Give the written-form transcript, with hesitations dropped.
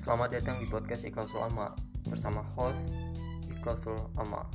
Selamat datang di podcast Ikhlasul Amma bersama host Ikhlasul Amma.